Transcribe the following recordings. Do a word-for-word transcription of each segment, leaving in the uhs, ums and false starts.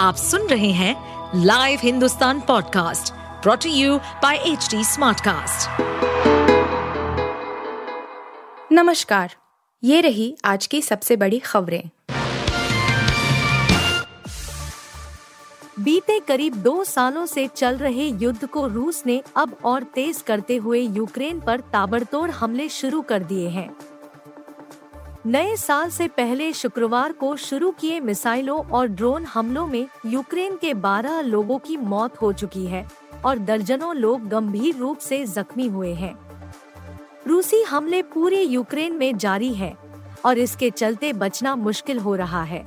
आप सुन रहे हैं live Hindustan podcast brought to you by HT Smartcast. नमस्कार, ये रही आज की सबसे बड़ी खबरें। बीते करीब दो सालों से चल रहे युद्ध को रूस ने अब और तेज करते हुए यूक्रेन पर ताबड़तोड़ हमले शुरू कर दिए हैं। नए साल से पहले शुक्रवार को शुरू किए मिसाइलों और ड्रोन हमलों में यूक्रेन के बारह लोगों की मौत हो चुकी है और दर्जनों लोग गंभीर रूप से जख्मी हुए हैं। रूसी हमले पूरे यूक्रेन में जारी है और इसके चलते बचना मुश्किल हो रहा है।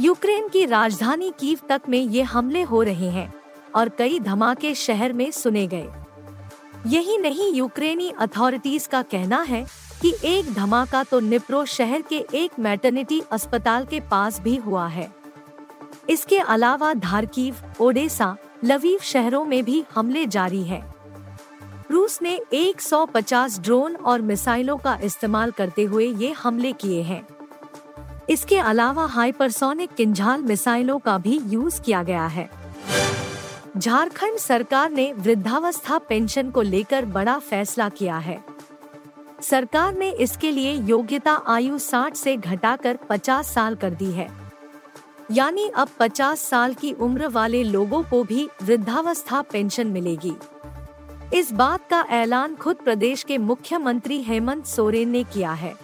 यूक्रेन की राजधानी कीव तक में ये हमले हो रहे हैं और कई धमाके शहर में सुने गए। यही नहीं, यूक्रेनी अथॉरिटीज का कहना है कि एक धमाका तो निप्रो शहर के एक मैटरनिटी अस्पताल के पास भी हुआ है। इसके अलावा खार्किव, ओडेसा, लवीव शहरों में भी हमले जारी है। रूस ने एक सौ पचास ड्रोन और मिसाइलों का इस्तेमाल करते हुए ये हमले किए हैं। इसके अलावा हाइपरसोनिक किंझाल मिसाइलों का भी यूज किया गया है। झारखंड सरकार ने वृद्धावस्था पेंशन को लेकर बड़ा फैसला किया है। सरकार ने इसके लिए योग्यता आयु साठ से घटाकर पचास साल कर दी है, यानी अब पचास साल की उम्र वाले लोगों को भी वृद्धावस्था पेंशन मिलेगी। इस बात का ऐलान खुद प्रदेश के मुख्यमंत्री हेमंत सोरेन ने किया है।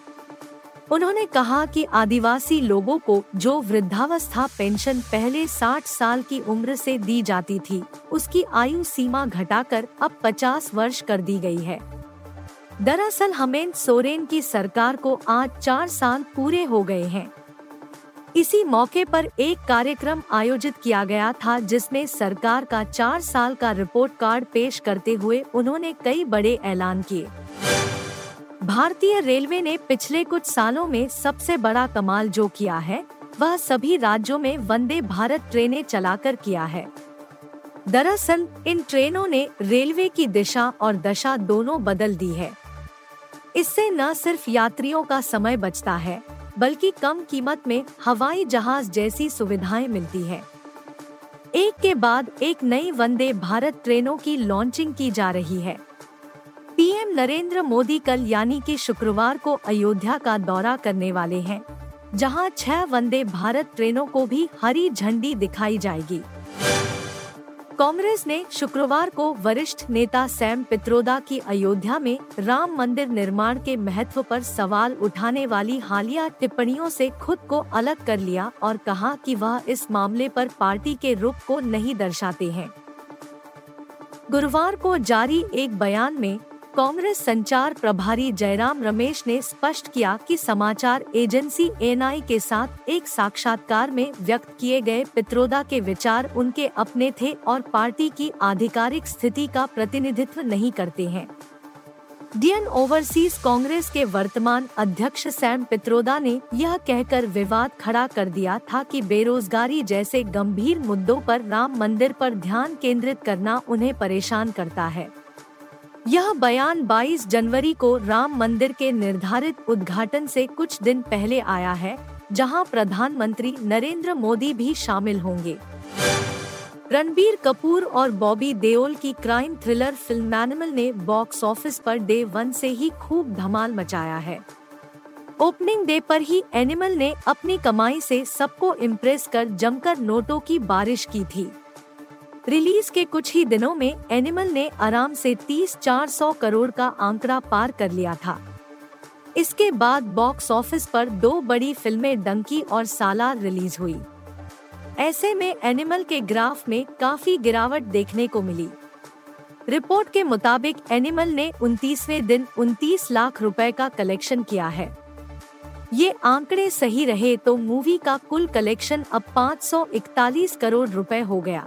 उन्होंने कहा कि आदिवासी लोगों को जो वृद्धावस्था पेंशन पहले साठ साल की उम्र से दी जाती थी, उसकी आयु सीमा घटाकर अब पचास वर्ष कर दी गई है। दरअसल हेमंत सोरेन की सरकार को आज चार साल पूरे हो गए हैं। इसी मौके पर एक कार्यक्रम आयोजित किया गया था, जिसमें सरकार का चार साल का रिपोर्ट कार्ड पेश करते हुए उन्होंने कई बड़े ऐलान किए। भारतीय रेलवे ने पिछले कुछ सालों में सबसे बड़ा कमाल जो किया है, वह सभी राज्यों में वंदे भारत ट्रेनें चलाकर किया है। दरअसल इन ट्रेनों ने रेलवे की दिशा और दशा दोनों बदल दी है। इससे न सिर्फ यात्रियों का समय बचता है, बल्कि कम कीमत में हवाई जहाज जैसी सुविधाएं मिलती है। एक के बाद एक नई वंदे भारत ट्रेनों की लॉन्चिंग की जा रही है। पीएम नरेंद्र मोदी कल यानी कि शुक्रवार को अयोध्या का दौरा करने वाले हैं, जहां छह वंदे भारत ट्रेनों को भी हरी झंडी दिखाई जाएगी। कांग्रेस ने शुक्रवार को वरिष्ठ नेता सैम पित्रोदा की अयोध्या में राम मंदिर निर्माण के महत्व पर सवाल उठाने वाली हालिया टिप्पणियों से खुद को अलग कर लिया और कहा कि वह इस मामले पर पार्टी के रुख को नहीं दर्शाते हैं। गुरुवार को जारी एक बयान में कांग्रेस संचार प्रभारी जयराम रमेश ने स्पष्ट किया कि समाचार एजेंसी एन आई के साथ एक साक्षात्कार में व्यक्त किए गए पित्रोदा के विचार उनके अपने थे और पार्टी की आधिकारिक स्थिति का प्रतिनिधित्व नहीं करते हैं। इंडियन ओवरसीज कांग्रेस के वर्तमान अध्यक्ष सैम पित्रोदा ने यह कहकर विवाद खड़ा कर दिया था कि बेरोजगारी जैसे गंभीर मुद्दों पर राम मंदिर पर ध्यान केंद्रित करना उन्हें परेशान करता है। यह बयान बाईस जनवरी को राम मंदिर के निर्धारित उद्घाटन से कुछ दिन पहले आया है, जहां प्रधानमंत्री नरेंद्र मोदी भी शामिल होंगे। रणबीर कपूर और बॉबी देओल की क्राइम थ्रिलर फिल्म एनिमल ने बॉक्स ऑफिस पर डे वन से ही खूब धमाल मचाया है। ओपनिंग डे पर ही एनिमल ने अपनी कमाई से सबको इम्प्रेस कर जमकर नोटों की बारिश की थी। रिलीज के कुछ ही दिनों में एनिमल ने आराम से तीस चार सौ करोड़ का आंकड़ा पार कर लिया था। इसके बाद बॉक्स ऑफिस पर दो बड़ी फिल्में डंकी और सालार रिलीज हुई। ऐसे में एनिमल के ग्राफ में काफी गिरावट देखने को मिली। रिपोर्ट के मुताबिक एनिमल ने उनतीसवें दिन उनतीस लाख रुपए का कलेक्शन किया है। ये आंकड़े सही रहे तो मूवी का कुल कलेक्शन अब पाँच सौ इकतालीस करोड़ रुपए हो गया।